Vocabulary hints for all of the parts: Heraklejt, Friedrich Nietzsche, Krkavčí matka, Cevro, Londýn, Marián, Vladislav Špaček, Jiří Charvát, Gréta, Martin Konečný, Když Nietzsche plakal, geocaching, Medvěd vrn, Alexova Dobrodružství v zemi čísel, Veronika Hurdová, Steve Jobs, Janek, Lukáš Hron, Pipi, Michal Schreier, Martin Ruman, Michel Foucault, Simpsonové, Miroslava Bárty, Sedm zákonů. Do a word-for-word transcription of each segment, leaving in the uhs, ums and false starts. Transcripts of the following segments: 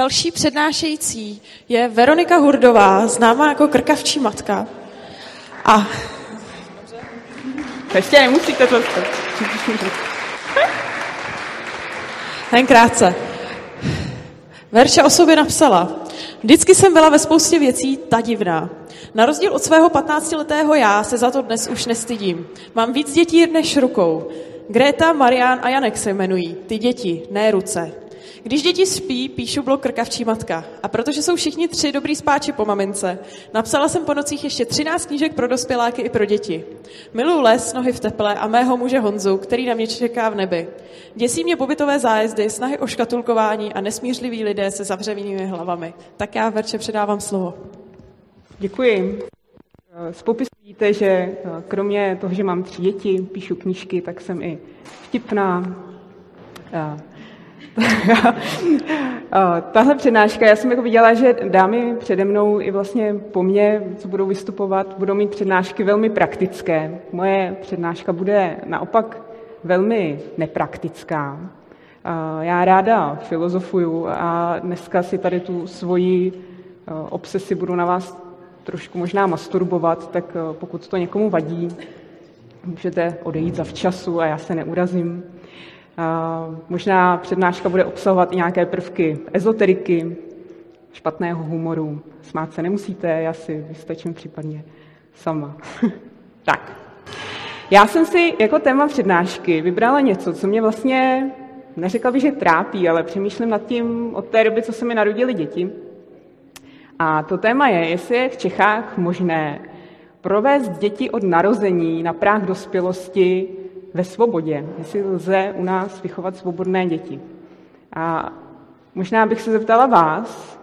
Další přednášející je Veronika Hurdová, známá jako Krkavčí matka. A... Ještě nemusíte to zkusit. Jen krátce. Verše o sobě napsala. Vždycky jsem byla ve spoustě věcí ta divná. Na rozdíl od svého patnáctiletého já se za to dnes už nestydím. Mám víc dětí než rukou. Gréta, Marián a Janek se jmenují. Ty děti, ne ruce. Když děti spí, píšu blog Krkavčí matka. A protože jsou všichni tři dobrý spáči po mamince, napsala jsem po nocích ještě třináct knížek pro dospěláky i pro děti. Miluju les, nohy v teple a mého muže Honzu, který na mě čeká v nebi. Děsí mě pobytové zájezdy, snahy o škatulkování a nesmířliví lidé se zavřenými hlavami. Tak já, Verče, předávám slovo. Děkuji. Z popisu vidíte, že kromě toho, že mám tři děti, píšu knížky, tak jsem i vtipná. Tahle přednáška, já jsem jako viděla, že dámy přede mnou i vlastně po mně, co budou vystupovat, budou mít přednášky velmi praktické. Moje přednáška bude naopak velmi nepraktická. Já ráda filozofuju a dneska si tady tu svoji obsesi budu na vás trošku možná masturbovat, tak pokud to někomu vadí, můžete odejít zavčasu a já se neurazím. Uh, možná přednáška bude obsahovat i nějaké prvky ezoteriky, špatného humoru. Smát se nemusíte, já si vystačím případně sama. Tak, já jsem si jako téma přednášky vybrala něco, co mě vlastně, neřekla bych, že trápí, ale přemýšlím nad tím od té doby, co se mi narodili děti. A to téma je, jestli je v Čechách možné provést děti od narození na práh dospělosti ve svobodě, jestli lze u nás vychovat svobodné děti. A možná bych se zeptala vás,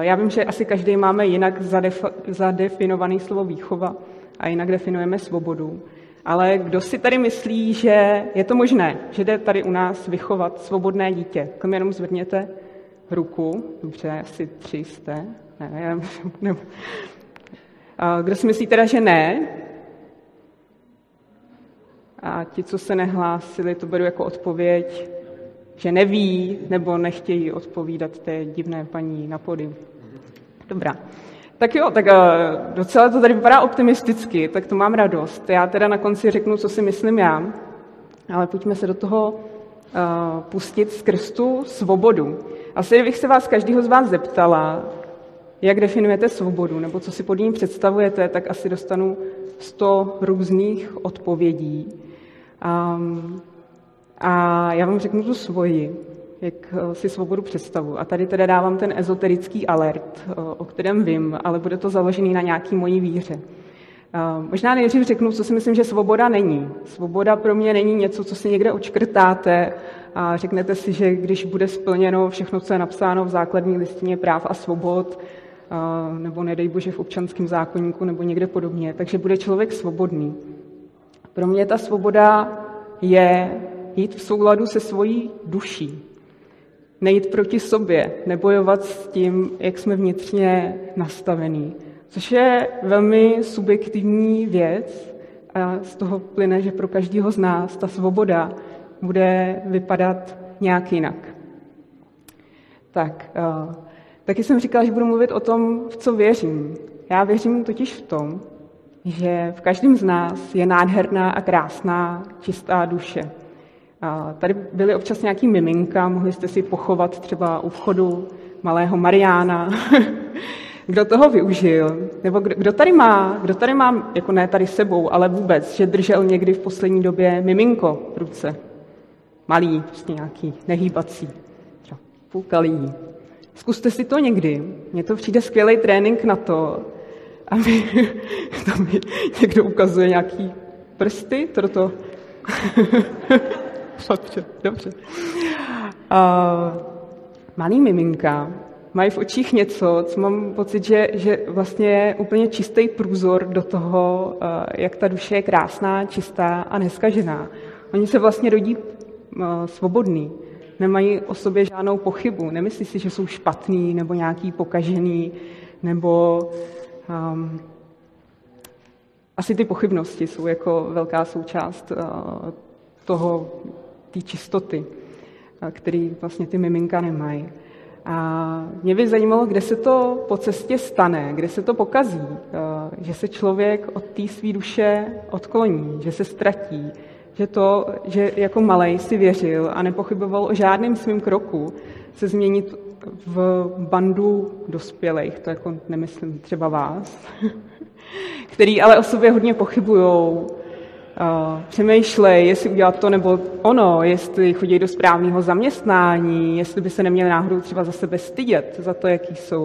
já vím, že asi každý máme jinak zadef- zadefinované slovo výchova a jinak definujeme svobodu, ale kdo si tady myslí, že je to možné, že jde tady u nás vychovat svobodné dítě? Kam jenom zvedněte ruku, dobře, asi tři jste. Ne, já, ne. Kdo si myslí teda, že ne? A ti, co se nehlásili, to beru jako odpověď, že neví nebo nechtějí odpovídat té divné paní na podiu. Dobrá. Tak jo, tak docela to tady vypadá optimisticky, tak to mám radost. Já teda na konci řeknu, co si myslím já, ale pojďme se do toho uh, pustit skrz tu svobodu. Asi bych se vás, každýho z vás zeptala, jak definujete svobodu, nebo co si pod ní představujete, tak asi dostanu sto různých odpovědí. Um, a já vám řeknu tu svoji, jak si svobodu představu. A tady teda dávám ten ezoterický alert, o kterém vím, ale bude to založený na nějaký mojí víře. Um, možná nejdřív řeknu, co si myslím, že svoboda není. Svoboda pro mě není něco, co si někde očkrtáte a řeknete si, že když bude splněno všechno, co je napsáno v základní listině práv a svobod, nebo nedej bože v občanském zákoníku, nebo někde podobně. Takže bude člověk svobodný. Pro mě ta svoboda je jít v souladu se svojí duší. Nejít proti sobě, nebojovat s tím, jak jsme vnitřně nastavení. Což je velmi subjektivní věc a z toho plyne, že pro každého z nás ta svoboda bude vypadat nějak jinak. Tak... Taky jsem říkala, že budu mluvit o tom, v co věřím. Já věřím totiž v tom, že v každém z nás je nádherná a krásná, čistá duše. A tady byly občas nějaký miminka, mohli jste si pochovat třeba u vchodu malého Mariána. Kdo toho využil? Nebo kdo, kdo tady má, kdo tady má, jako ne tady sebou, ale vůbec, že držel někdy v poslední době miminko v ruce? Malý, prostě nějaký, nehýbací, třeba půlkalý. Zkuste si to někdy. Mně to přijde skvělý trénink na to, aby tam někdo ukazuje nějaký prsty, toto. Dobře, dobře. Uh, malý miminka mají v očích něco, co mám pocit, že, že vlastně je úplně čistý průzor do toho, uh, jak ta duše je krásná, čistá a neskažená. Oni se vlastně rodí uh, svobodný. Nemají o sobě žádnou pochybu, nemyslí si, že jsou špatný, nebo nějaký pokažený, nebo um, asi ty pochybnosti jsou jako velká součást uh, toho, té čistoty, uh, který vlastně ty miminka nemají. A mě by zajímalo, kde se to po cestě stane, kde se to pokazí, že se člověk od té své duše odkloní, že se ztratí, že to, že jako malej si věřil a nepochyboval o žádném svým kroku, se změnit v bandu dospělých, to jako nemyslím třeba vás, který ale o sobě hodně pochybujou, přemýšlej, jestli udělat to nebo ono, jestli chodí do správného zaměstnání, jestli by se neměli náhodou třeba za sebe stydět, za to, jaký jsou.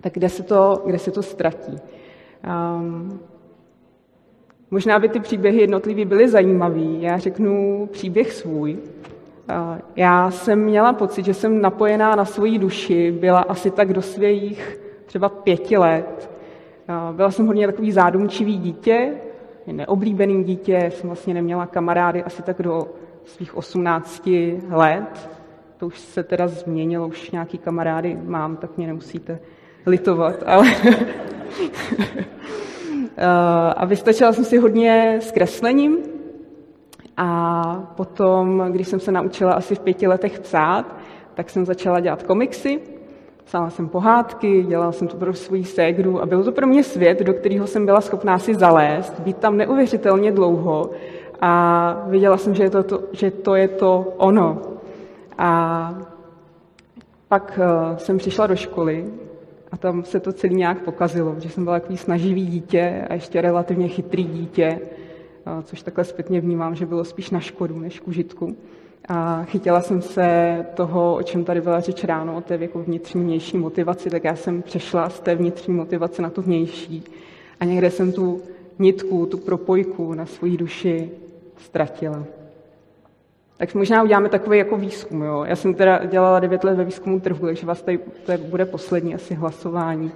Tak kde se to, kde se to ztratí? Um, možná by ty příběhy jednotlivý byly zajímavý. Já řeknu příběh svůj. Uh, já jsem měla pocit, že jsem napojená na svoji duši, byla asi tak do svých třeba pěti let. Uh, byla jsem hodně takový zádumčivý dítě, neoblíbený dítě, jsem vlastně neměla kamarády asi tak do svých osmnácti let. To už se teda změnilo, už nějaký kamarády mám, tak mě nemusíte litovat, ale... A vystačila jsem si hodně s kreslením a potom, když jsem se naučila asi v pěti letech psát, tak jsem začala dělat komiksy. Psala jsem pohádky, dělala jsem to pro svou ségru a byl to pro mě svět, do kterého jsem byla schopná si zalézt, být tam neuvěřitelně dlouho a věděla jsem, že, je to, to, že to je to ono. A pak uh, jsem přišla do školy a tam se to celý nějak pokazilo, že jsem byla takový snaživý dítě a ještě relativně chytrý dítě, uh, což takhle zpětně vnímám, že bylo spíš na škodu než k užitku. A chytila jsem se toho, o čem tady byla řeč ráno, o té jako vnitřní, vnější motivaci, tak já jsem přešla z té vnitřní motivace na tu vnější. A někde jsem tu nitku, tu propojku na svoji duši ztratila. Takže možná uděláme takový jako výzkum. Jo? Já jsem teda dělala devět let ve výzkumu trhu, takže vás tady bude poslední asi hlasování.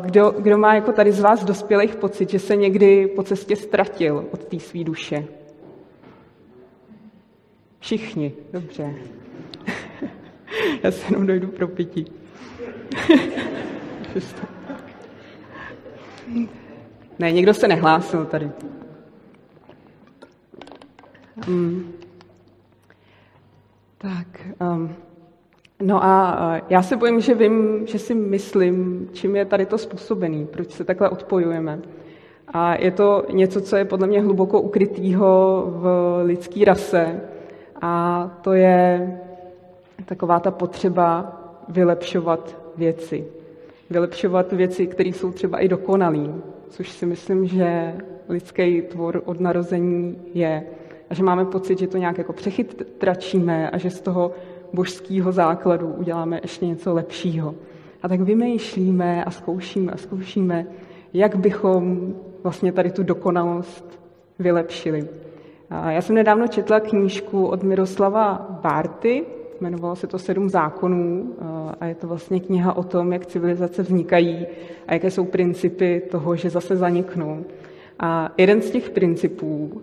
kdo, kdo má jako tady z vás dospělých pocit, že se někdy po cestě ztratil od té své duše? Všichni, dobře. Já se jenom dojdu pro pití. Ne, někdo se nehlásil tady. Um, tak, um, no a já se bojím, že vím, že si myslím, čím je tady to způsobený, proč se takhle odpojujeme. A je to něco, co je podle mě hluboko ukrytýho v lidské rase, a to je taková ta potřeba vylepšovat věci. Vylepšovat věci, které jsou třeba i dokonalé, což si myslím, že lidský tvor od narození je. A že máme pocit, že to nějak jako přechytračíme a že z toho božského základu uděláme ještě něco lepšího. A tak vymýšlíme a zkoušíme a zkoušíme, jak bychom vlastně tady tu dokonalost vylepšili. Já jsem nedávno četla knížku od Miroslava Bárty, jmenovalo se to Sedm zákonů a je to vlastně kniha o tom, jak civilizace vznikají a jaké jsou principy toho, že zase zaniknou. A jeden z těch principů,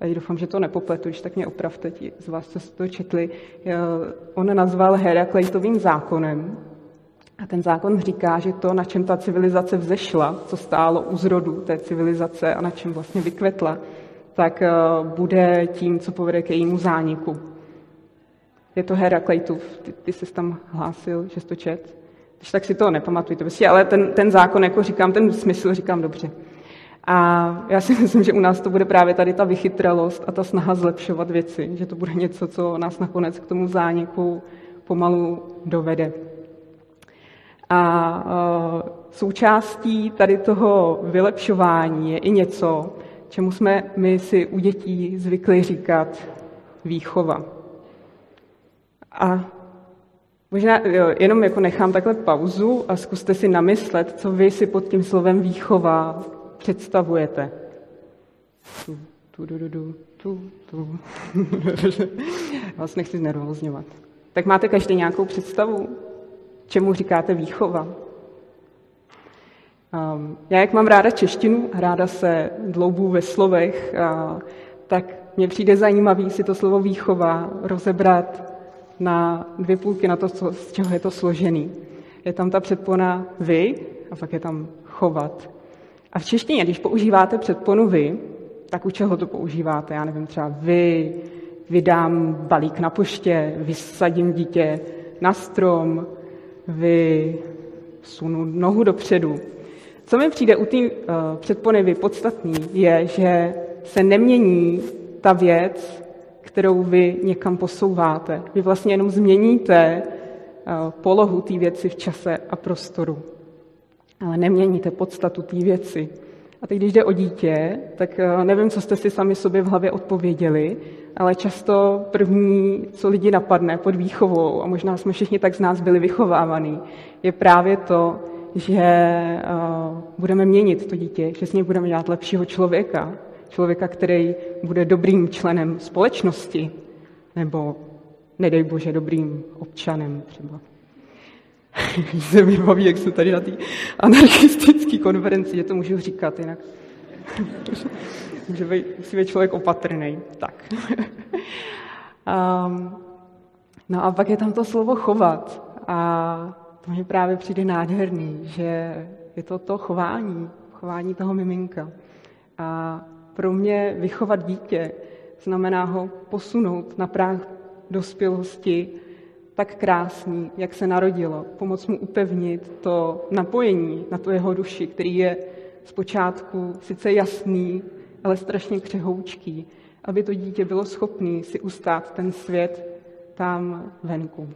a doufám, že to nepopletu, tak mě opravte ti z vás, co jste to četli, on nazval Heraklejtovým zákonem. A ten zákon říká, že to, na čem ta civilizace vzešla, co stálo u zrodu té civilizace a na čem vlastně vykvetla, tak bude tím, co povede k jejímu zániku. Je to Heraklejtův, ty, ty jsi tam hlásil, že jsi to čet? Když tak si to nepamatujte, prostě, ale ten, ten zákon, jako říkám, ten smysl říkám dobře. A já si myslím, že u nás to bude právě tady ta vychytralost a ta snaha zlepšovat věci, že to bude něco, co nás nakonec k tomu zániku pomalu dovede. A součástí tady toho vylepšování je i něco, čemu jsme my si u dětí zvykli říkat výchova. A možná jenom jako nechám takhle pauzu a zkuste si namyslet, co vy si pod tím slovem výchova představujete. Tu, tu, du, du, tu, tu. Vás nechci znervózňovat. Tak máte každý nějakou představu, čemu říkáte výchova? Já, jak mám ráda češtinu, ráda se dloubu ve slovech, tak mně přijde zajímavý si to slovo výchova rozebrat na dvě půlky, na to, co, z čeho je to složený. Je tam ta předpona vy a pak je tam chovat. A v češtině, když používáte předponu vy, tak u čeho to používáte? Já nevím, třeba vy, vydám balík na poště, vysadím dítě na strom, vysunu nohu dopředu. Co mi přijde u té uh, předponevy podstatný, je, že se nemění ta věc, kterou vy někam posouváte. Vy vlastně jenom změníte uh, polohu té věci v čase a prostoru. Ale neměníte podstatu té věci. A teď, když jde o dítě, tak uh, nevím, co jste si sami sobě v hlavě odpověděli, ale často první, co lidi napadne pod výchovou, a možná jsme všichni tak z nás byli vychovávaní, je právě to, že uh, budeme měnit to dítě, že s ním budeme dělat lepšího člověka. Člověka, který bude dobrým členem společnosti, nebo, nedej bože, dobrým občanem třeba. Se mi baví, jak jsem tady na té anarchistické konferenci, že to můžu říkat, jinak může být, musí být člověk opatrný. Tak. um, no a pak je tam to slovo chovat. A to mi právě přijde nádherný, že je to to chování, chování toho miminka. A pro mě vychovat dítě znamená ho posunout na práh dospělosti tak krásný, jak se narodilo. Pomoc mu upevnit to napojení na tu jeho duši, který je zpočátku sice jasný, ale strašně křehoučký, aby to dítě bylo schopné si ustát ten svět tam venku.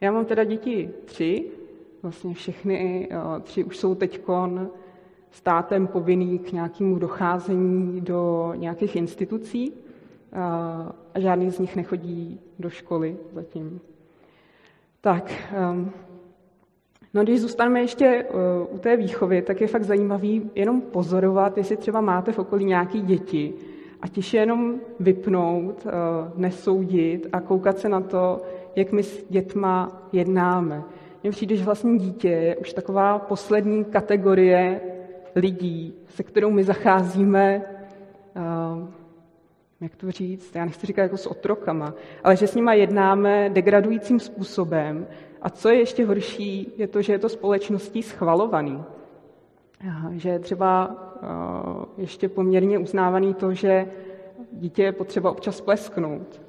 Já mám teda děti tři, vlastně všechny tři už jsou teďkon s tátem povinný k nějakému docházení do nějakých institucí a žádný z nich nechodí do školy zatím. Tak, no když zůstaneme ještě u té výchovy, tak je fakt zajímavý jenom pozorovat, jestli třeba máte v okolí nějaké děti a tiše jenom vypnout, nesoudit a koukat se na to, jak my s dětma jednáme. Mně přijde, že vlastně dítě je už taková poslední kategorie lidí, se kterou my zacházíme, uh, jak to říct, já nechci říkat jako s otrokama, ale že s nima jednáme degradujícím způsobem. A co je ještě horší, je to, že je to společností schvalovaný. Uh, že je třeba uh, ještě poměrně uznávaný to, že dítě je potřeba občas plesknout,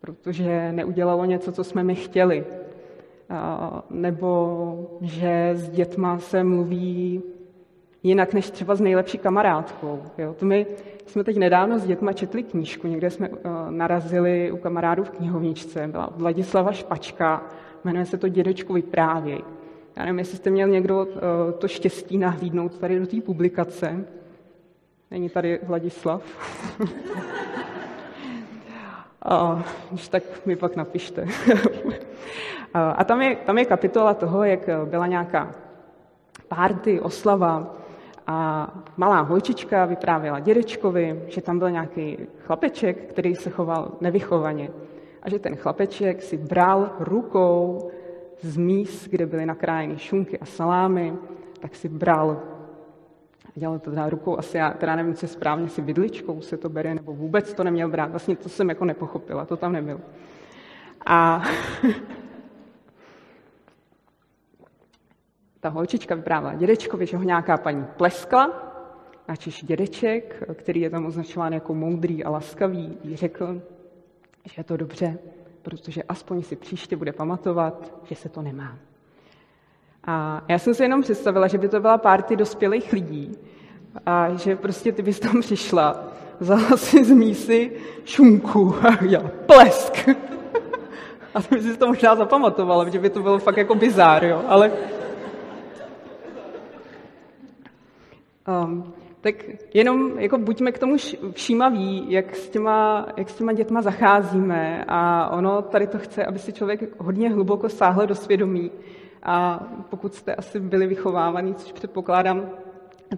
protože neudělalo něco, co jsme my chtěli. Uh, nebo že s dětma se mluví jinak než třeba s nejlepší kamarádkou. Jo. To my jsme teď nedávno s dětma četli knížku, někde jsme uh, narazili u kamarádů v knihovničce, byla Vladislava Špačka, jmenuje se to Dědečku vyprávěj. Já nevím, jestli jste měl někdo uh, to štěstí nahlídnout tady do té publikace. Není tady Vladislav? A, tak mi pak napište. A tam je, tam je kapitola toho, jak byla nějaká párty, oslava, a malá holčička vyprávěla dědečkovi, že tam byl nějaký chlapeček, který se choval nevychovaně. A že ten chlapeček si bral rukou z míst, kde byly nakrájeny šunky a salámy, tak si bral, dělal to teda rukou, asi já teda nevím, co je správně, si vidličkou se to bere, nebo vůbec to neměl brát. Vlastně to jsem jako nepochopila, to tam nebylo. A ta holčička vyprávěla dědečkovi, že ho nějaká paní pleskla, načež dědeček, který je tam označován jako moudrý a laskavý, jí řekl, že je to dobře, protože aspoň si příště bude pamatovat, že se to nemá. A já jsem si jenom představila, že by to byla party dospělých lidí a že prostě ty bys tam přišla, vzala si z mísy šunku a já plesk. A ty bys si to možná zapamatovala, protože by to bylo fakt jako bizár, jo, ale... Um, tak jenom jako buďme k tomu všímaví, jak s, těma, jak s těma dětma zacházíme, a ono tady to chce, aby si člověk hodně hluboko sáhl do svědomí. A pokud jste asi byli vychovávaní, což předpokládám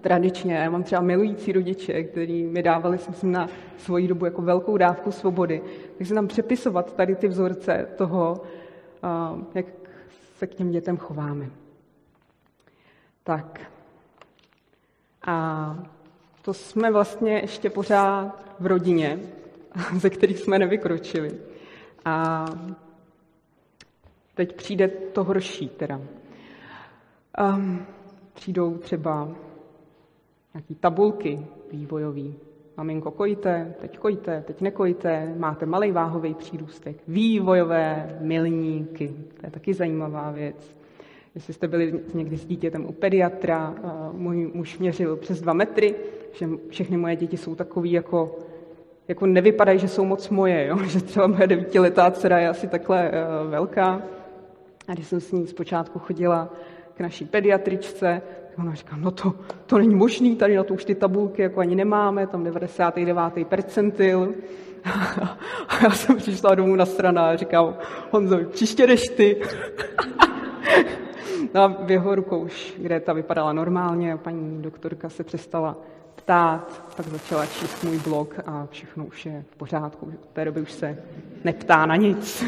tradičně, já mám třeba milující rodiče, kteří mi dávali, myslím, na svoji dobu jako velkou dávku svobody, tak se tam přepisovat tady ty vzorce toho, um, jak se k těm dětem chováme. Tak... A to jsme vlastně ještě pořád v rodině, ze kterých jsme nevykročili. A teď přijde to horší teda. Um, přijdou třeba nějaké tabulky vývojové, Maminko, kojte, teď kojte, teď nekojte, máte malej váhový přírůstek. Vývojové milníky, to je taky zajímavá věc. Jestli jste byli někdy s dítětem u pediatra, můj muž měřil přes dva metry, že všechny moje děti jsou takový, jako, jako nevypadají, že jsou moc moje, jo? Že třeba moje devítiletá dcera je asi takhle velká. A když jsem s ní zpočátku chodila k naší pediatričce, ona říká, no to, to není možný, tady na to už ty tabulky jako ani nemáme, tam devadesát devět percentil. A já jsem přišla domů na strana a říkám, Honzo, příště jdeš ty. No a v jeho rukou už Gréta vypadala normálně a paní doktorka se přestala ptát, tak začala číst můj blog a všechno už je v pořádku. Od té doby už se neptá na nic.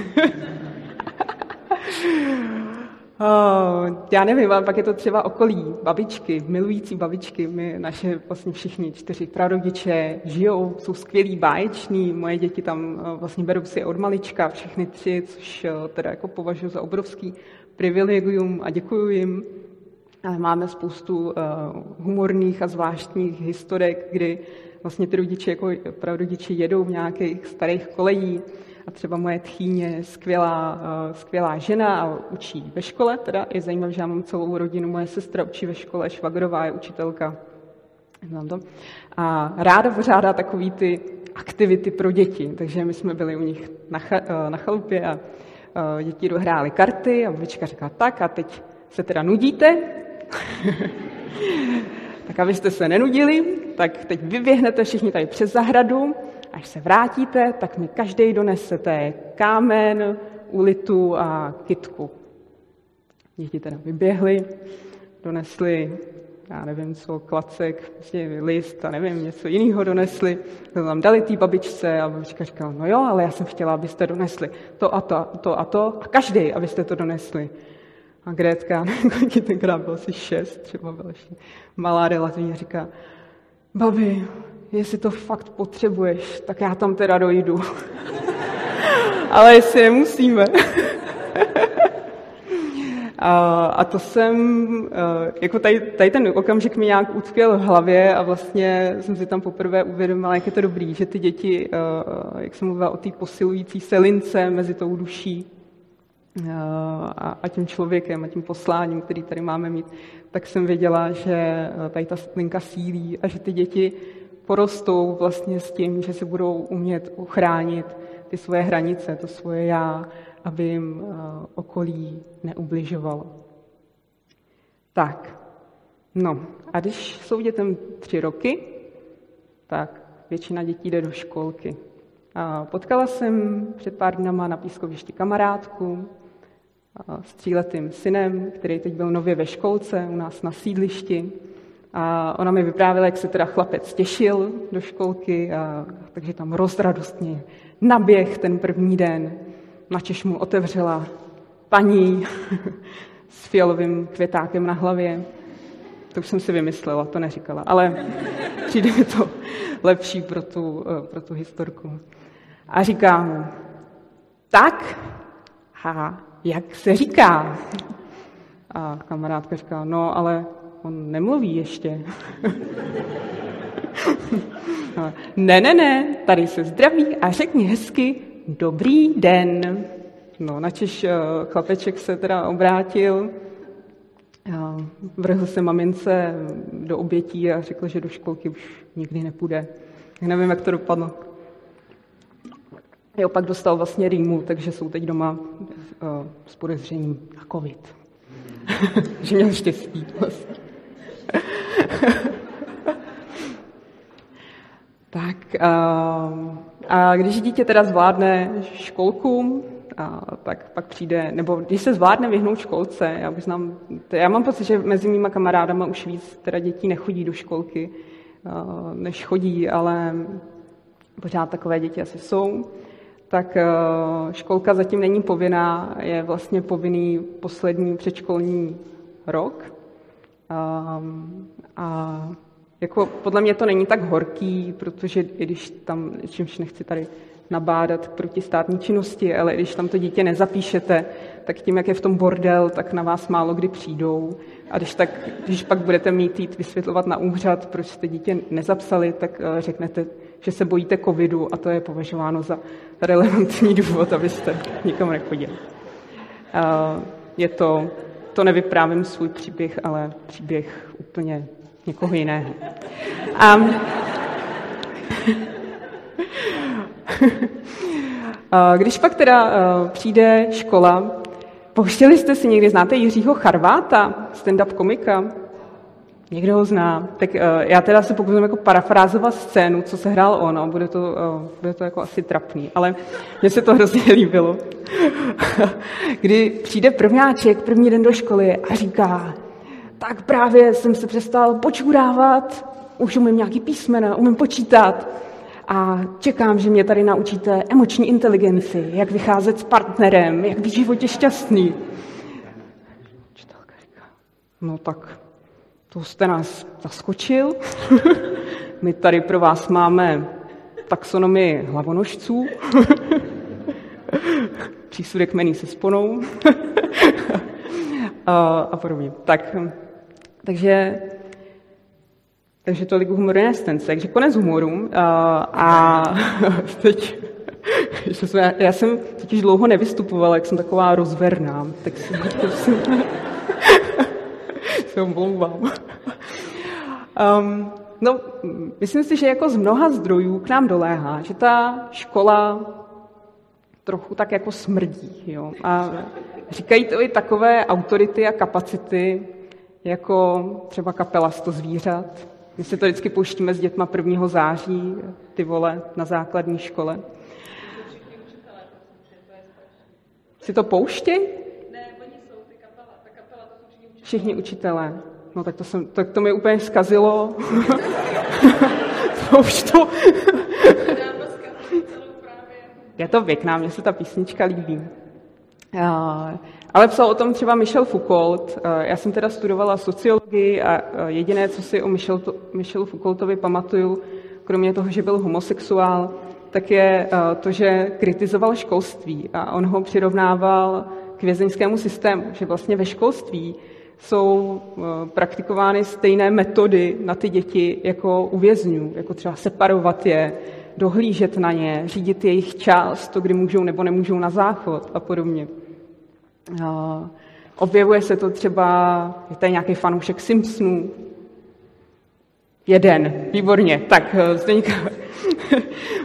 Oh, já nevím, ale pak je to třeba okolí, babičky, milující babičky, my naše vlastně všichni čtyři prarodiče žijou, jsou skvělí, báječní, moje děti tam vlastně berou si od malička, všechny tři, což teda jako považuji za obrovský privilegium a děkuju jim. Ale máme spoustu humorných a zvláštních historek, kdy vlastně ty rodiče jako prarodiče jedou v nějakých starých kolejích. A třeba moje tchýně je skvělá, skvělá žena a učí ve škole. Teda je zajímavé, že já mám celou rodinu, moje sestra učí ve škole, švagrová je učitelka. A ráda pořádá takový ty aktivity pro děti. Takže my jsme byli u nich na, na chalupě a děti dohrály karty a babička říká, tak a teď se teda nudíte? Tak abyste se nenudili, tak teď vyběhnete všichni tady přes zahradu. Až se vrátíte, tak mi každej donesete kámen, ulitu a kytku. Děti teda vyběhly, donesly, já nevím co, klacek, prostě list a nevím, něco jiného donesli. To tam dali té babičce a babička říkala, no jo, ale já jsem chtěla, abyste donesli to a to, to a to a každej, abyste to donesli. A Grétka, tenkrát bylo asi šest, třeba byla ještě malá relativně, říká, babi, jestli to fakt potřebuješ, tak já tam teda dojdu. Ale jestli nemusíme. a, a to jsem, jako tady, tady ten okamžik mi nějak utkvěl v hlavě a vlastně jsem si tam poprvé uvědomila, jak je to dobrý, že ty děti, jak jsem mluvila o té posilující se lince mezi tou duší a, a tím člověkem a tím posláním, který tady máme mít, tak jsem věděla, že tady ta linka sílí a že ty děti porostou vlastně s tím, že se budou umět uchránit ty svoje hranice, to svoje já, aby jim okolí neubližovalo. Tak, no a když jsou dětem tři roky, tak většina dětí jde do školky. A potkala jsem před pár dnama na pískovišti kamarádku s tříletým synem, který teď byl nově ve školce u nás na sídlišti. A ona mi vyprávěla, jak se teda chlapec těšil do školky, a, takže tam rozradostně naběh ten první den. Načež mu otevřela paní s fialovým květákem na hlavě. To už jsem si vymyslela, to neříkala, ale přijde mi to lepší pro tu, pro tu historku. A říká mu, tak, a jak se říká? A kamarádka říká, no ale... On nemluví ještě. Ne, ne, ne, tady se zdraví a řekni hezky dobrý den. No, načež chlapeček se teda obrátil, vrhl se mamince do obětí a řekl, že do školky už nikdy nepůjde. Já nevím, jak to dopadlo. Jo, pak dostal vlastně rýmu, takže jsou teď doma s podezřením na covid. Že měl štěstí vlastně. Tak a, a když dítě teda zvládne školku, a, tak pak přijde, nebo když se zvládne vyhnout školce, já, znám, to, já mám pocit, že mezi mýma kamarádama už víc teda dětí nechodí do školky, a, než chodí, ale pořád takové děti asi jsou, tak a, školka zatím není povinná, je vlastně povinný poslední předškolní rok. A, a jako podle mě to není tak horký, protože i když tam, čímž nechci tady nabádat k protistátní činnosti, ale když tam to dítě nezapíšete, tak tím, jak je v tom bordel, tak na vás málo kdy přijdou. A když, tak, když pak budete mít jít vysvětlovat na úřad, proč jste dítě nezapsali, tak řeknete, že se bojíte covidu a to je považováno za relevantní důvod, abyste nikam nechodili. Je to, to nevyprávím svůj příběh, ale příběh úplně někoho jiného. A když pak teda přijde škola, pouštěli jste si někdy, znáte Jiřího Charváta, stand-up komika? Někdo ho zná. Tak já teda se pokusím jako parafrázovat scénu, co se hrál ono, bude to, bude to jako asi trapný, ale mně se to hrozně líbilo. Kdy přijde prvňáček první den do školy a říká, tak právě jsem se přestal počůrávat, už umím nějaký písmena, umím počítat. A čekám, že mě tady naučíte emoční inteligenci, jak vycházet s partnerem, jak být v životě šťastný. Učitelka říká, no tak to jste nás zaskočil. My tady pro vás máme taxonomii hlavonožců, přísudek jmený se sponou a, a podobně. Tak, takže... Takže tolik humoru nestence, takže konec humoru. Uh, a teď, jsme, já jsem totiž dlouho nevystupovala, jak jsem taková rozverná, tak jsem, jsem, se omlouvám. Um, no, myslím si, že jako z mnoha zdrojů k nám doléhá, že ta škola trochu tak jako smrdí. Jo? A říkají to i takové autority a kapacity, jako třeba kapela sto zvířat. My se to vždycky pouštíme s dětma prvního září, ty vole, na základní škole. Si to pouštěj? Ne, oni jsou ty kapela, ta kapela to jsou všichni učitelé. Všichni učitelé. No tak to, jsem, tak to mi úplně zkazilo. To už to... Je to pěkná, mně se ta písnička líbí. Ale psal o tom třeba Michel Foucault. Já jsem teda studovala sociologii a jediné, co si o Michel, Michelu Foucaultovi pamatuju, kromě toho, že byl homosexuál, tak je to, že kritizoval školství a on ho přirovnával k vězeňskému systému, že vlastně ve školství jsou praktikovány stejné metody na ty děti jako u vězňů, jako třeba separovat je, dohlížet na ně, řídit jejich čas, to, kdy můžou nebo nemůžou na záchod a podobně. Uh, objevuje se to třeba, je tady nějaký fanoušek Simpsonů? Jeden, výborně. Tak, Zdeňka,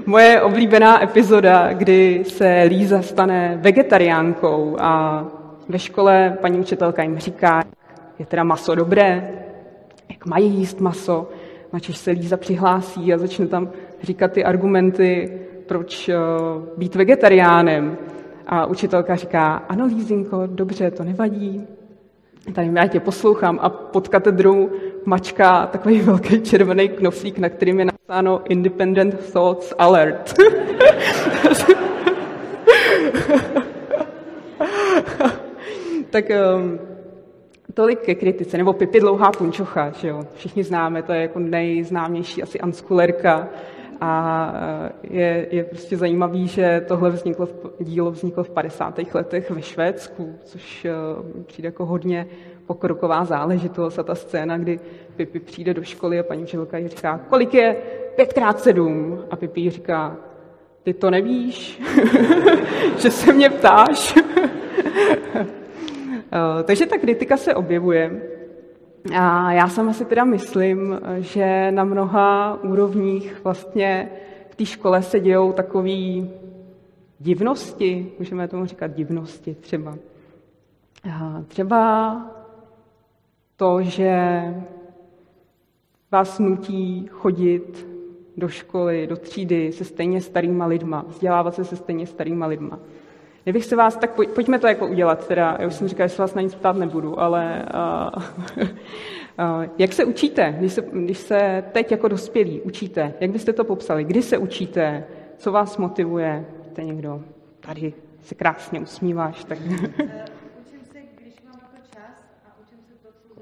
moje oblíbená epizoda, kdy se Líza stane vegetariánkou a ve škole paní učitelka jim říká, je teda maso dobré, jak mají jíst maso, načež se Líza přihlásí a začne tam říkat ty argumenty, proč uh, být vegetariánem. A učitelka říká, ano, Lízinko, dobře, to nevadí. Tady já tě poslouchám a pod katedrou mačka takový velký červený knoflík, na kterým je napsáno Independent Thoughts Alert. Tak um, tolik ke kritice, nebo Pipi dlouhá punčocha, že jo? Všichni známe, to je jako nejznámější asi anskulerka. A je, je prostě zajímavý, že tohle vzniklo v, dílo vzniklo v padesátých letech ve Švédsku, což uh, přijde jako hodně pokroková záležitost a ta scéna, kdy Pipi přijde do školy a paní učitelka jí říká, kolik je pětkrát sedm? A Pipi jí říká, ty to nevíš, že se mě ptáš. uh, takže ta kritika se objevuje. A já sama si teda myslím, že na mnoha úrovních vlastně v té škole se dějou takové divnosti, můžeme tomu říkat divnosti třeba. A třeba to, že vás nutí chodit do školy, do třídy se stejně starýma lidma, vzdělávat se se stejně starýma lidma. Kdybych se vás, tak pojďme to jako udělat, teda, já už jsem říkala, že se vás na nic ptát nebudu, ale uh, uh, jak se učíte, když se, když se teď jako dospělí učíte, jak byste to popsali, kdy se učíte, co vás motivuje, víte někdo, tady se krásně usmíváš, tak... Uh, učím se, když mám jako čas a učím se to, co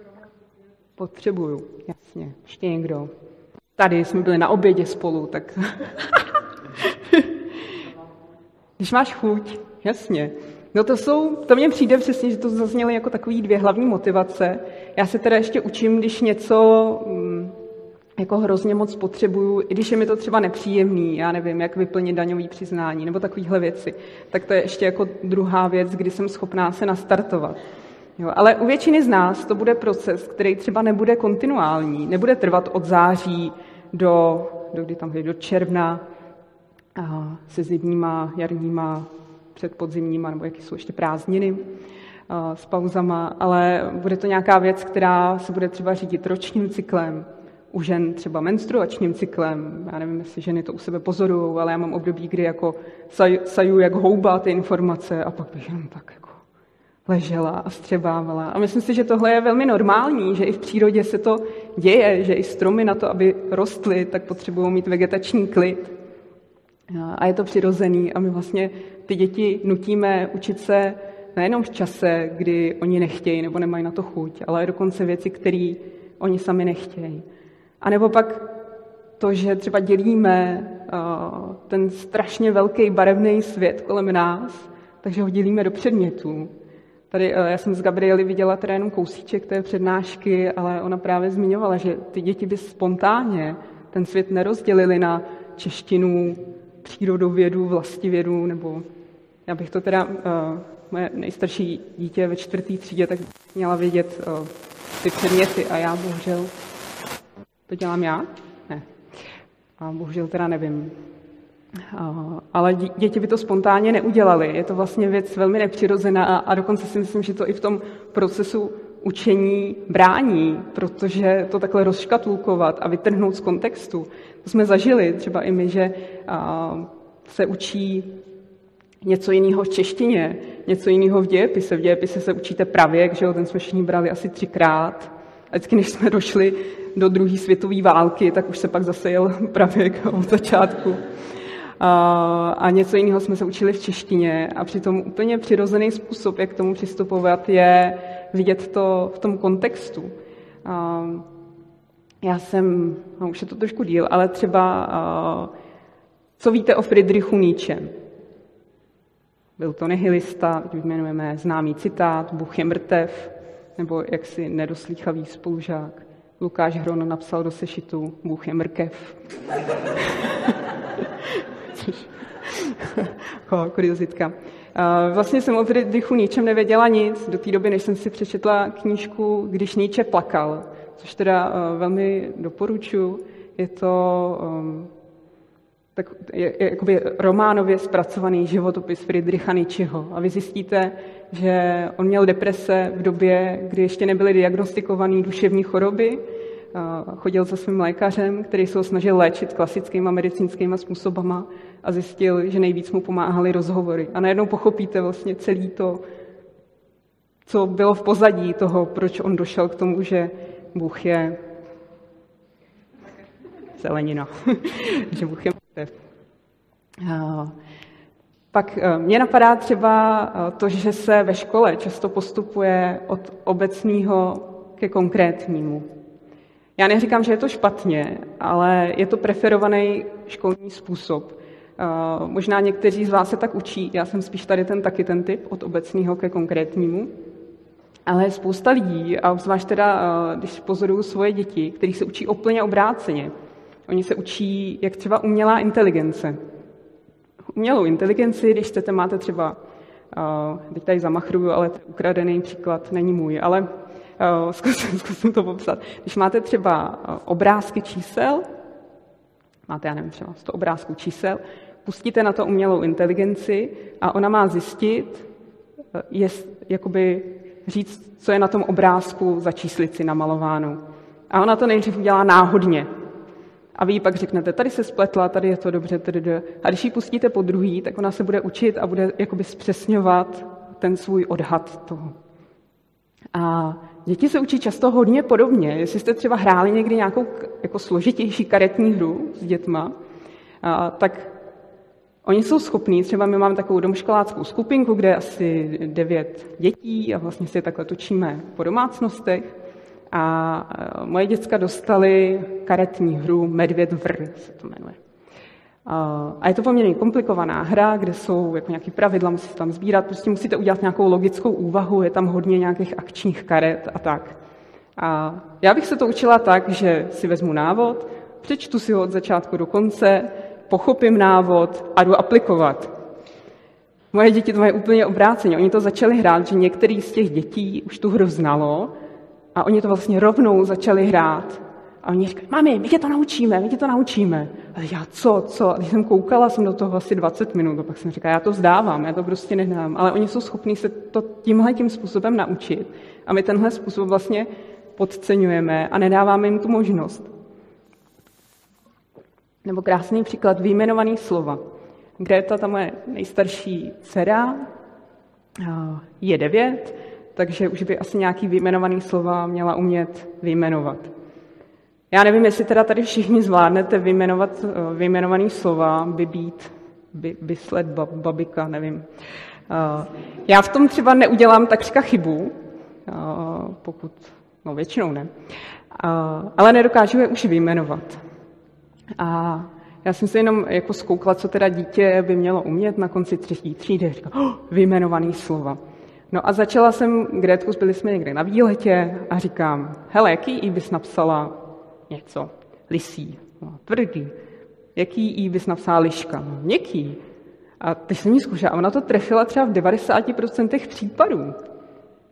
potřebuju, jasně, ještě někdo. Tady jsme byli na obědě spolu, tak... Když máš chuť, jasně. No to jsou, to mně přijde přesně, že to zazněly jako takový dvě hlavní motivace. Já se teda ještě učím, když něco jako hrozně moc potřebuju, i když je mi to třeba nepříjemný, já nevím, jak vyplnit daňové přiznání nebo takovéhle věci, tak to je ještě jako druhá věc, kdy jsem schopná se nastartovat. Jo, ale u většiny z nás to bude proces, který třeba nebude kontinuální, nebude trvat od září do, do, kdy tam, do června a se zimníma, jarníma, předpodzimníma, nebo jaké jsou ještě prázdniny a, s pauzama, ale bude to nějaká věc, která se bude třeba řídit ročním cyklem, u žen třeba menstruačním cyklem, já nevím, jestli ženy to u sebe pozorují, ale já mám období, kdy jako saj, saju jak houba ty informace a pak bych jen tak jako ležela a střebávala. A myslím si, že tohle je velmi normální, že i v přírodě se to děje, že i stromy na to, aby rostly, tak potřebují mít vegetační klid. A je to přirozený a my vlastně ty děti nutíme učit se nejenom v čase, kdy oni nechtějí nebo nemají na to chuť, ale i dokonce věci, které oni sami nechtějí. A nebo pak to, že třeba dělíme ten strašně velký barevný svět kolem nás, takže ho dělíme do předmětů. Tady já jsem s Gabrieli viděla teda jenom kousíček té přednášky, ale ona právě zmiňovala, že ty děti by spontánně ten svět nerozdělili na češtinu, přírodovědu, vlastivědu, nebo já bych to teda, uh, moje nejstarší dítě ve čtvrtý třídě, tak měla vědět uh, ty předměty a já bohužel, to dělám já? Ne. A bohužel teda nevím. Uh, ale dě- děti by to spontánně neudělali. Je to vlastně věc velmi nepřirozená a, a dokonce si myslím, že to i v tom procesu učení brání, protože to takhle rozškatulkovat a vytrhnout z kontextu. To jsme zažili třeba i my, že a, se učí něco jiného v češtině, něco jiného v dějepise. V dějepise se učíte pravěk, že jo, ten jsme všichni brali asi třikrát. A vždycky, než jsme došli do druhé světové války, tak už se pak zase jel pravěk od začátku. A, a něco jiného jsme se učili v češtině. A přitom úplně přirozený způsob, jak k tomu přistupovat, je vidět to v tom kontextu. A já jsem, no už je to trošku díl, ale třeba, a, co víte o Friedrichu Nietzschem? Byl to nihilista, jmenujeme známý citát, Bůh je mrtev, nebo jaksi nedoslýchavý spolužák. Lukáš Hron napsal do sešitu, Bůh je mrkev. Kuriozitka. Vlastně jsem o Friedrichu Nietzschem nevěděla nic do té doby, než jsem si přečetla knížku Když Nietzsche plakal, což teda velmi doporučuji. Je to um, tak, je, je, jakoby románově zpracovaný životopis Friedricha Nietzscheho. A vy zjistíte, že on měl deprese v době, kdy ještě nebyly diagnostikované duševní choroby. Chodil za svým lékařem, který se ho snažil léčit klasickýma medicínskýma způsobama a zjistil, že nejvíc mu pomáhaly rozhovory. A najednou pochopíte vlastně celý to, co bylo v pozadí toho, proč on došel k tomu, že Bůh je zelenina. Že Bůh je mrtev. Pak mě napadá třeba to, že se ve škole často postupuje od obecného ke konkrétnímu. Já neříkám, že je to špatně, ale je to preferovaný školní způsob. Možná někteří z vás se tak učí, já jsem spíš tady ten taky ten typ, od obecného ke konkrétnímu, ale spousta lidí, a zvlášť teda, když pozoruju svoje děti, kteří se učí úplně obráceně. Oni se učí, jak třeba umělá inteligence. Umělou inteligenci, když chcete, máte třeba, teď tady zamachruju, ale ukradený příklad není můj, ale zkusím, zkusím to popsat. Když máte třeba obrázky čísel, máte, já nevím, třeba sto obrázků čísel, pustíte na to umělou inteligenci a ona má zjistit, jest, jakoby říct, co je na tom obrázku za číslici namalováno. A ona to nejdřív udělá náhodně. A vy jí pak řeknete, tady se spletla, tady je to dobře, tady jde. A když ji pustíte po druhý, tak ona se bude učit a bude jakoby zpřesňovat ten svůj odhad toho. A děti se učí často hodně podobně. Jestli jste třeba hráli někdy nějakou jako složitější karetní hru s dětma, a, tak oni jsou schopní, třeba my máme takovou domškoláckou skupinku, kde je asi devět dětí a vlastně si takhle točíme po domácnostech. A moje děcka dostaly karetní hru Medvěd vrn, se to jmenuje. A je to poměrně komplikovaná hra, kde jsou jako nějaké pravidla, musíte tam sbírat, prostě musíte udělat nějakou logickou úvahu, je tam hodně nějakých akčních karet a tak. A já bych se to učila tak, že si vezmu návod, přečtu si ho od začátku do konce, pochopím návod a jdu aplikovat. Moje děti to mají úplně obráceně. Oni to začali hrát, že některý z těch dětí už tu hru znalo a oni to vlastně rovnou začali hrát. A oni říkají, mami, my tě to naučíme, my tě to naučíme. A já, co, co? A když jsem koukala, jsem do toho asi dvacet minut a pak jsem říkala, já to vzdávám, já to prostě nehnám. Ale oni jsou schopní se to tímhle tím způsobem naučit a my tenhle způsob vlastně podceňujeme a nedáváme jim tu možnost. Nebo krásný příklad vyjmenovaný slova. Gréta, ta moje nejstarší dcera, je devět, takže už by asi nějaký vyjmenovaný slova měla umět vyjmenovat. Já nevím, jestli teda tady všichni zvládnete vyjmenovat vyjmenovaný slova, bybít, by, byslet, bab, babika, nevím. Já v tom třeba neudělám takřka chybu, pokud, no většinou ne, ale nedokážu je už vyjmenovat. A já jsem se jenom jako zkoukla, co teda dítě by mělo umět na konci třetí třídy. Říkala, oh, vyjmenovaný slova. No a začala jsem, Grétku, byli jsme někde na výletě a říkám, hele, jaký i bys napsala něco? Lisí, no, tvrdý. Jaký i bys napsala liška? No, měkký. A teď jsem ji zkoušela a ona to trefila třeba v devadesát procent případů.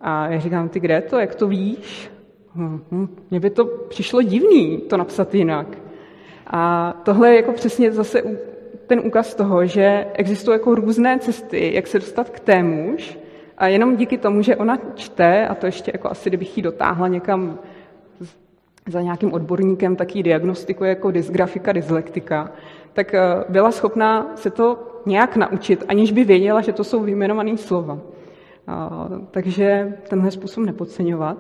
A já říkám, ty Gréto, jak to víš? Hm, hm, mně by to přišlo divný, to napsat jinak. A tohle je jako přesně zase ten úkaz toho, že existují jako různé cesty, jak se dostat k témuž a jenom díky tomu, že ona čte, a to ještě jako asi, kdybych ji dotáhla někam za nějakým odborníkem, tak ji diagnostikuje jako dysgrafika, dyslektika, tak byla schopná se to nějak naučit, aniž by věděla, že to jsou vyjmenované slova. A takže tenhle způsob nepodceňovat.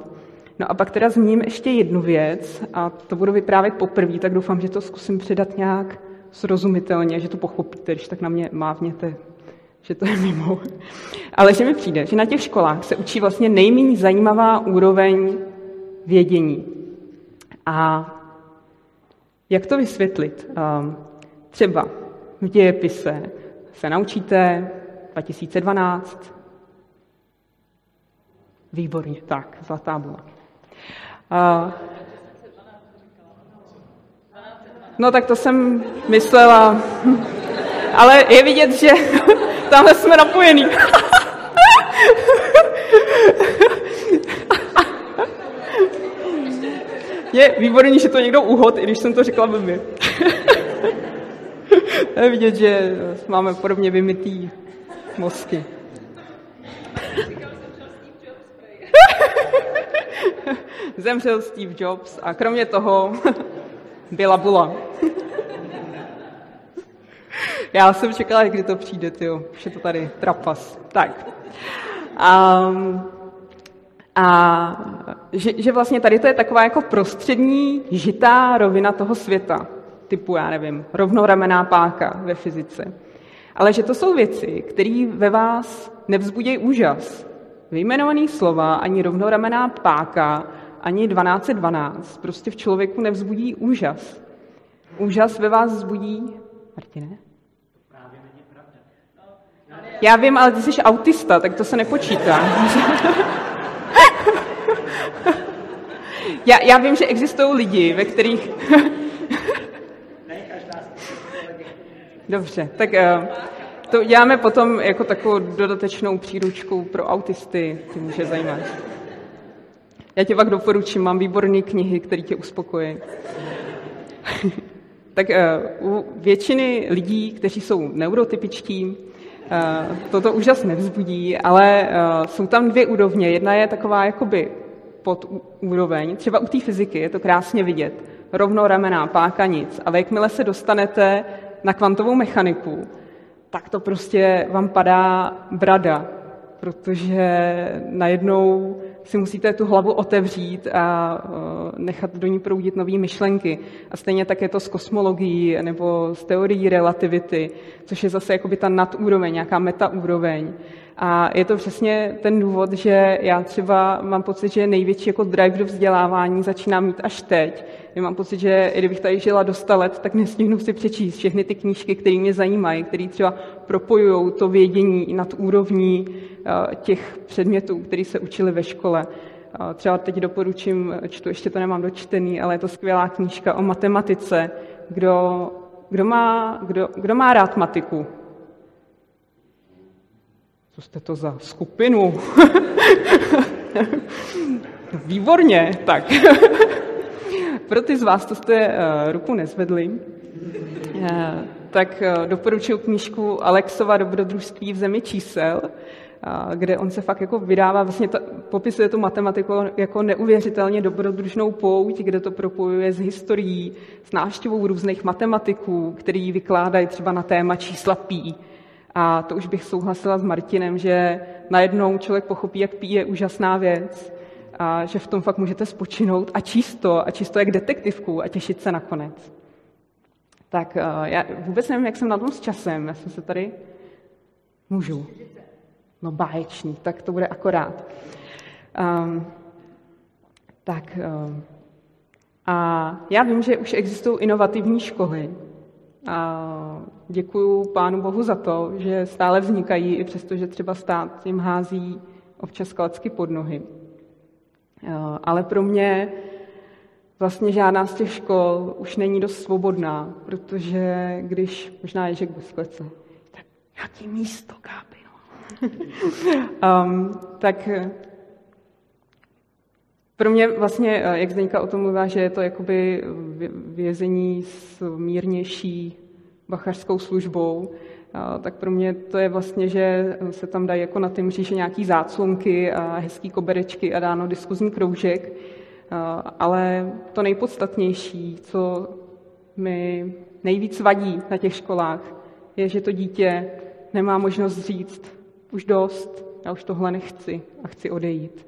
No a pak teda zmíním ještě jednu věc a to budu vyprávět poprvé, tak doufám, že to zkusím předat nějak srozumitelně, že to pochopíte, když tak na mě mávněte, že to je mimo. Ale že mi přijde, že na těch školách se učí vlastně nejméně zajímavá úroveň vědění. A jak to vysvětlit? Třeba v dějepise se naučíte dva tisíce dvanáct, výborně, tak, zlatá bula. Uh, no tak to jsem myslela, ale je vidět, že tamhle jsme napojení. Je výborný, že to někdo uhod, i když jsem to řekla blbě. Je vidět, že máme podobně vymytý mozky. Zemřel Steve Jobs a kromě toho byla bula. Já jsem čekala, kdy to přijde, tyjo. Už je to tady trapas. Tak. A, a že, že vlastně tady to je taková jako prostřední žitá rovina toho světa. Typu, já nevím, rovnoramená páka ve fyzice. Ale že to jsou věci, které ve vás nevzbudějí úžas. Vyjmenovaný slova, ani rovnoramená páka, ani dvanáct dvanáct prostě v člověku nevzbudí úžas. Úžas ve vás vzbudí... Martine? Právě není pravda. Já vím, ale ty jsi autista, tak to se nepočítá. já, já vím, že existují lidi, ve kterých... Dobře, tak... Uh... To děláme potom jako takovou dodatečnou příručku pro autisty, ty může zajímat. Já tě pak doporučím, mám výborné knihy, které tě uspokojí. Tak u většiny lidí, kteří jsou neurotypičtí, toto úžas nevzbudí, ale jsou tam dvě úrovně. Jedna je taková jakoby pod úroveň, třeba u té fyziky je to krásně vidět, rovno ramená, páka, nic, ale jakmile se dostanete na kvantovou mechaniku, tak to prostě vám padá brada, protože najednou si musíte tu hlavu otevřít a nechat do ní proudit nové myšlenky. A stejně tak je to s kosmologií nebo s teorií relativity, což je zase jakoby ta nadúroveň, nějaká metaúroveň. A je to přesně ten důvod, že já třeba mám pocit, že největší jako drive do vzdělávání začínám mít až teď. Já mám pocit, že i kdybych tady žila do sta let, tak nestihnu si přečíst všechny ty knížky, které mě zajímají, které třeba propojují to vědění nad úrovní těch předmětů, které se učili ve škole. Třeba teď doporučím, čtu, ještě to nemám dočtený, ale je to skvělá knížka o matematice. Kdo, kdo, má, kdo, kdo má rád matiku? Co jste to za skupinu? Výborně, tak. Pro ty z vás, co jste uh, ruku nezvedli, uh, tak uh, doporučuji knížku Alexova Dobrodružství v zemi čísel, uh, kde on se fakt jako vydává, vlastně ta, popisuje tu matematiku jako neuvěřitelně dobrodružnou pouť, kde to propojuje s historií, s návštěvou různých matematiků, který vykládají třeba na téma čísla pí. A to už bych souhlasila s Martinem, že najednou člověk pochopí, jak pí je úžasná věc a že v tom fakt můžete spočinout a čisto, a čisto jak detektivku a těšit se nakonec. Tak já vůbec nevím, jak jsem na tom s časem. Já jsem se tady... Můžu. No báječný, tak to bude akorát. Um, tak um, a já vím, že už existují inovativní školy. A děkuju Pánu Bohu za to, že stále vznikají, i přesto, že třeba stát jim hází občas klacky pod nohy. Ale pro mě vlastně žádná z těch škol už není dost svobodná, protože když, možná Ježek bez klece, tak jaký místo, kápi, um, tak pro mě vlastně, jak Zdeňka o tom mluvá, že je to jakoby vězení s mírnější bachařskou službou, tak pro mě to je vlastně, že se tam dají jako na ty mříže nějaký záclonky a hezký koberečky a dáno diskuzní kroužek, ale to nejpodstatnější, co mi nejvíc vadí na těch školách, je, že to dítě nemá možnost říct už dost, já už tohle nechci a chci odejít.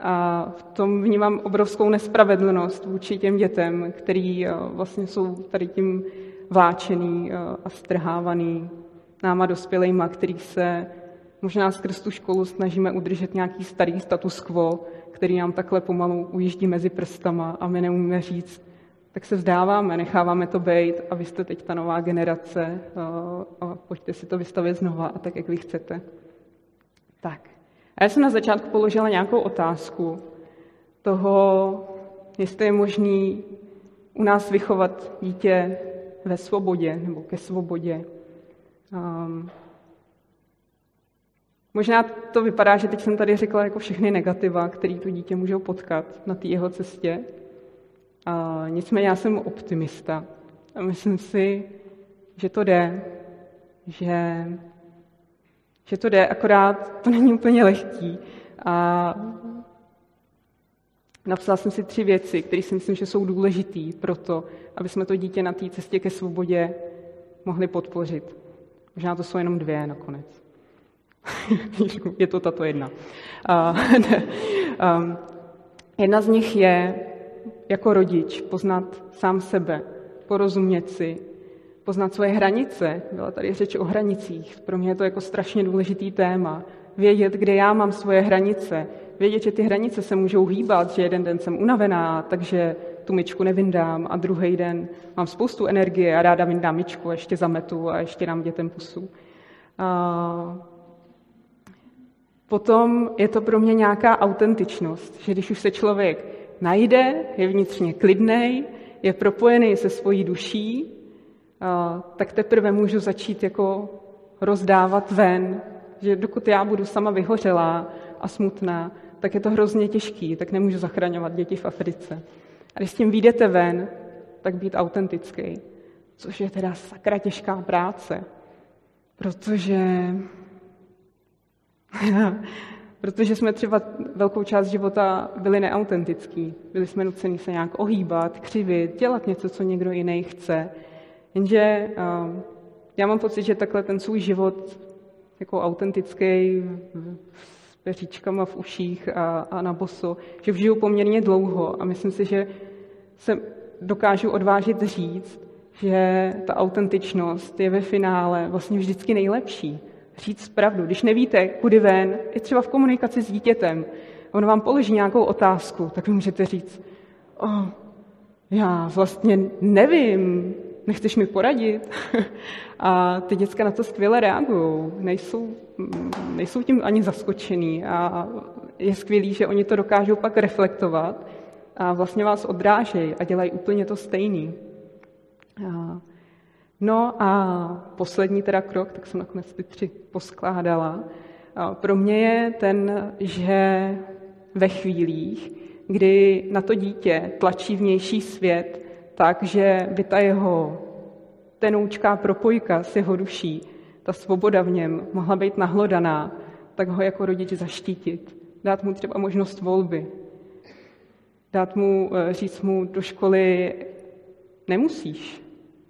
A v tom vnímám obrovskou nespravedlnost vůči těm dětem, který vlastně jsou tady tím vláčený a strhávaný náma dospělejma, kterých se možná skrz tu školu snažíme udržet nějaký starý status quo, který nám takhle pomalu ujíždí mezi prstama a my neumíme říct, tak se vzdáváme, necháváme to bejt a vy jste teď ta nová generace a pojďte si to vystavit znova a tak, jak vy chcete. Tak. A já jsem na začátku položila nějakou otázku toho, jestli je možný u nás vychovat dítě ve svobodě nebo ke svobodě. Um, možná to vypadá, že teď jsem tady řekla jako všechny negativa, které to dítě můžou potkat na té jeho cestě. Uh, nicméně já jsem optimista. A myslím si, že to jde, že... že to jde, akorát to není úplně lehký. A napsala jsem si tři věci, které si myslím, že jsou důležitý pro to, aby jsme to dítě na té cestě ke svobodě mohli podpořit. Možná to jsou jenom dvě nakonec. Je to tato jedna. Jedna z nich je jako rodič poznat sám sebe, porozumět si, poznat svoje hranice, byla tady řeč o hranicích, pro mě je to jako strašně důležitý téma, vědět, kde já mám svoje hranice, vědět, že ty hranice se můžou hýbat, že jeden den jsem unavená, takže tu myčku nevyndám a druhý den mám spoustu energie a ráda vyndám myčku, ještě zametu a ještě dám dětem pusu. A potom je to pro mě nějaká autentičnost, že když už se člověk najde, je vnitřně klidnej, je propojený se svojí duší, Uh, tak teprve můžu začít jako rozdávat ven, že dokud já budu sama vyhořelá a smutná, tak je to hrozně těžký, tak nemůžu zachraňovat děti v Africe. A když s tím vyjdete ven, tak být autentický, což je teda sakra těžká práce, protože, protože jsme třeba velkou část života byli neautentický, byli jsme nuceni se nějak ohýbat, křivit, dělat něco, co někdo jiný chce. Jenže uh, já mám pocit, že takhle ten svůj život jako autentický, s peříčkama v uších a, a na boso, že žiju poměrně dlouho a myslím si, že se dokážu odvážit říct, že ta autentičnost je ve finále vlastně vždycky nejlepší. říct pravdu. Když nevíte, kudy ven, i třeba v komunikaci s dítětem, on vám položí nějakou otázku, tak vy můžete říct, oh, já vlastně nevím, nechceš mi poradit? A ty děcka na to skvěle reagují, nejsou, nejsou tím ani zaskočený a je skvělý, že oni to dokážou pak reflektovat a vlastně vás odrážejí a dělají úplně to stejný. No a poslední teda krok, tak jsem nakonec ty tři poskládala, pro mě je ten, že ve chvílích, kdy na to dítě tlačí vnější svět, takže by ta jeho tenoučká propojka s jeho duší, ta svoboda v něm mohla být nahlodaná, tak ho jako rodič zaštítit. Dát mu třeba možnost volby. Dát mu, říct mu, do školy nemusíš.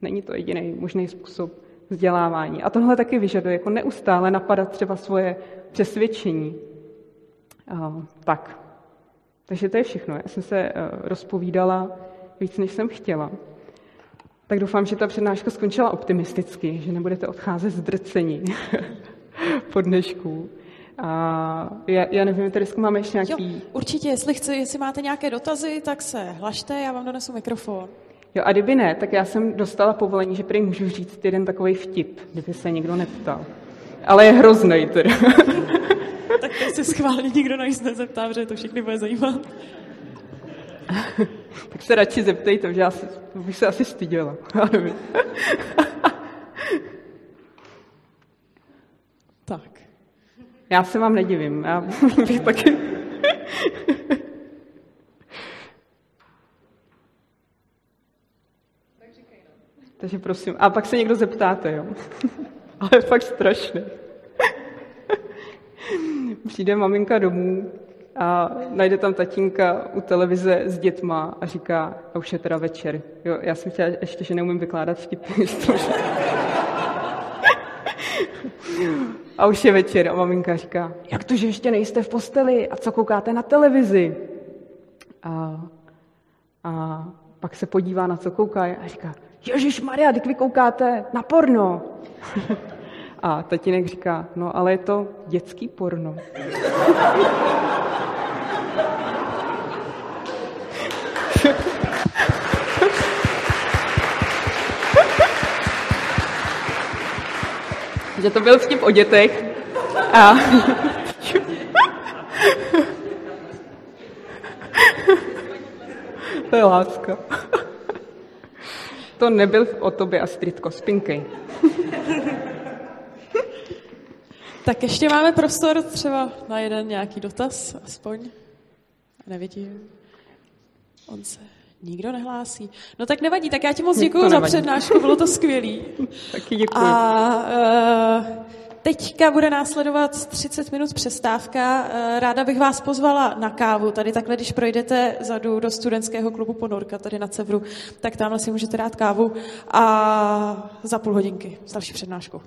Není to jediný možný způsob vzdělávání. A tohle taky vyžaduje, jako neustále napadat třeba svoje přesvědčení. Tak. Takže to je všechno. Já jsem se rozpovídala víc, než jsem chtěla. Tak doufám, že ta přednáška skončila optimisticky, že nebudete odcházet zdrcení po dnešku. A já, já nevím, tady máme ještě nějaký... Jo, určitě, jestli, chci, jestli máte nějaké dotazy, tak se hlašte, já vám donesu mikrofon. Jo, a kdyby ne, tak já jsem dostala povolení, že prý můžu říct jeden takovej vtip, kdyby se nikdo neptal. Ale je hroznej teda. Tak se schválně nikdo na nic nezeptá, protože to všechny bude zajímat. Tak se radši zeptejte, protože já se, bych se asi styděla. Tak. Já se vám nedivím. Já bych taky... Takže prosím. A pak se někdo zeptáte, jo? Ale fakt strašné. Přijde maminka domů a najde tam tatínka u televize s dětma a říká, a už je teda večer. Jo, já jsem chtěla ještě, že neumím vykládat vtipy. A už je večer a maminka říká, jak to, že ještě nejste v posteli a co koukáte na televizi? A, a pak se podívá, na co kouká a říká, ježišmarja, teď vy koukáte na porno. A tatínek říká, no ale je to dětský porno. Že to byl vtip o dětech. A... To je láska. To nebyl o tobě, Astridko, spinkej. Tak ještě máme prostor třeba na jeden nějaký dotaz, aspoň. Nevidím. On se nikdo nehlásí. No tak nevadí, tak já ti moc děkuju za přednášku, bylo to skvělý. Taky děkuju. A teďka bude následovat třicet minut přestávka. Ráda bych vás pozvala na kávu. Tady takhle, když projdete zadu do studentského klubu Ponorka, tady na Cevru, tak tamhle si můžete dát kávu a za půl hodinky s další přednáškou.